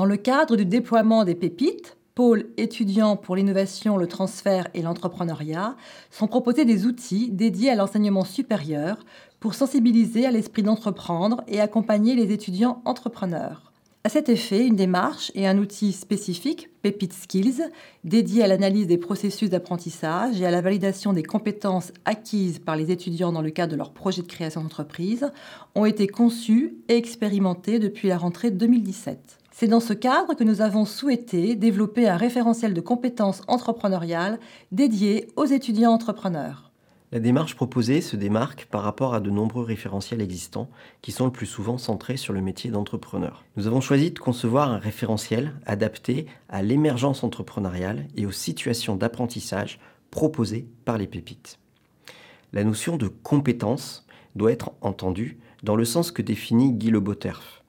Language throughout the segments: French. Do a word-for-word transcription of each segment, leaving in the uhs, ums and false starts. Dans le cadre du déploiement des pépites, Pôle étudiant pour l'innovation, le transfert et l'entrepreneuriat, sont proposés des outils dédiés à l'enseignement supérieur pour sensibiliser à l'esprit d'entreprendre et accompagner les étudiants entrepreneurs. À cet effet, une démarche et un outil spécifique, PEPITE Skills, dédié à l'analyse des processus d'apprentissage et à la validation des compétences acquises par les étudiants dans le cadre de leur projet de création d'entreprise, ont été conçus et expérimentés depuis la rentrée deux mille dix-sept. C'est dans ce cadre que nous avons souhaité développer un référentiel de compétences entrepreneuriales dédié aux étudiants entrepreneurs. La démarche proposée se démarque par rapport à de nombreux référentiels existants qui sont le plus souvent centrés sur le métier d'entrepreneur. Nous avons choisi de concevoir un référentiel adapté à l'émergence entrepreneuriale et aux situations d'apprentissage proposées par les pépites. La notion de compétence doit être entendue dans le sens que définit Guy Le Boterf.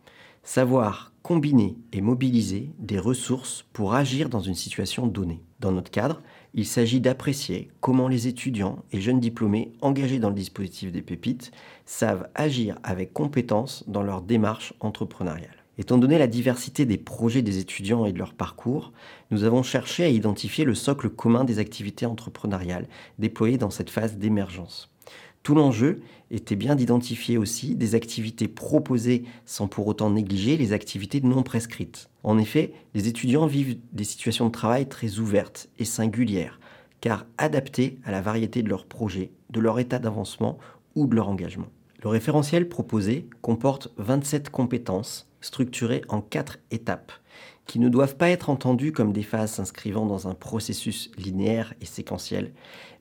Savoir combiner et mobiliser des ressources pour agir dans une situation donnée. Dans notre cadre, il s'agit d'apprécier comment les étudiants et jeunes diplômés engagés dans le dispositif des pépites savent agir avec compétence dans leur démarche entrepreneuriale. Étant donné la diversité des projets des étudiants et de leur parcours, nous avons cherché à identifier le socle commun des activités entrepreneuriales déployées dans cette phase d'émergence. Tout l'enjeu était bien d'identifier aussi des activités proposées sans pour autant négliger les activités non prescrites. En effet, les étudiants vivent des situations de travail très ouvertes et singulières, car adaptées à la variété de leurs projets, de leur état d'avancement ou de leur engagement. Le référentiel proposé comporte vingt-sept compétences structurées en quatre étapes, qui ne doivent pas être entendues comme des phases s'inscrivant dans un processus linéaire et séquentiel,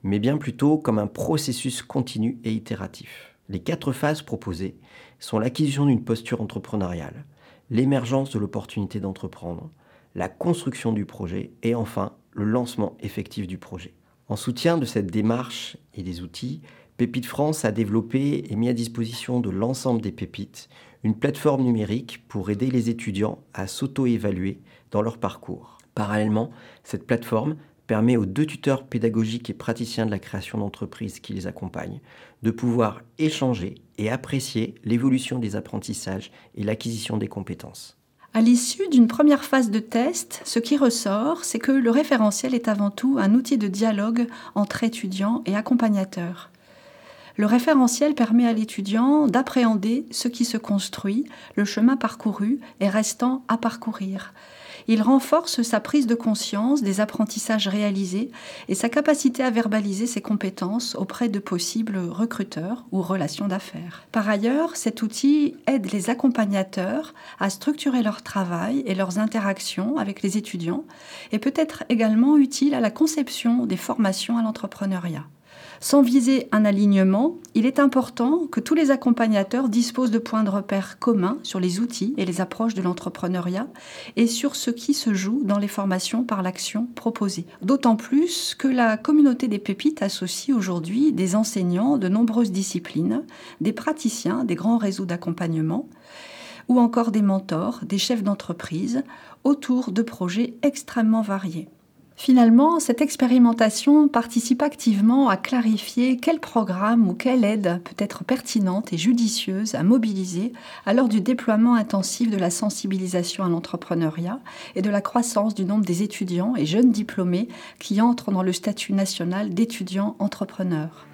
mais bien plutôt comme un processus continu et itératif. Les quatre phases proposées sont l'acquisition d'une posture entrepreneuriale, l'émergence de l'opportunité d'entreprendre, la construction du projet et enfin le lancement effectif du projet. En soutien de cette démarche et des outils, Pépite France a développé et mis à disposition de l'ensemble des pépites une plateforme numérique pour aider les étudiants à s'auto-évaluer dans leur parcours. Parallèlement, cette plateforme permet aux deux tuteurs pédagogiques et praticiens de la création d'entreprises qui les accompagnent de pouvoir échanger et apprécier l'évolution des apprentissages et l'acquisition des compétences. À l'issue d'une première phase de test, ce qui ressort, c'est que le référentiel est avant tout un outil de dialogue entre étudiants et accompagnateurs. Le référentiel permet à l'étudiant d'appréhender ce qui se construit, le chemin parcouru et restant à parcourir. Il renforce sa prise de conscience des apprentissages réalisés et sa capacité à verbaliser ses compétences auprès de possibles recruteurs ou relations d'affaires. Par ailleurs, cet outil aide les accompagnateurs à structurer leur travail et leurs interactions avec les étudiants et peut être également utile à la conception des formations à l'entrepreneuriat. Sans viser un alignement, il est important que tous les accompagnateurs disposent de points de repère communs sur les outils et les approches de l'entrepreneuriat et sur ce qui se joue dans les formations par l'action proposée. D'autant plus que la communauté des pépites associe aujourd'hui des enseignants de nombreuses disciplines, des praticiens des grands réseaux d'accompagnement ou encore des mentors, des chefs d'entreprise autour de projets extrêmement variés. Finalement, cette expérimentation participe activement à clarifier quel programme ou quelle aide peut être pertinente et judicieuse à mobiliser à l'heure du déploiement intensif de la sensibilisation à l'entrepreneuriat et de la croissance du nombre des étudiants et jeunes diplômés qui entrent dans le statut national d'étudiants entrepreneurs.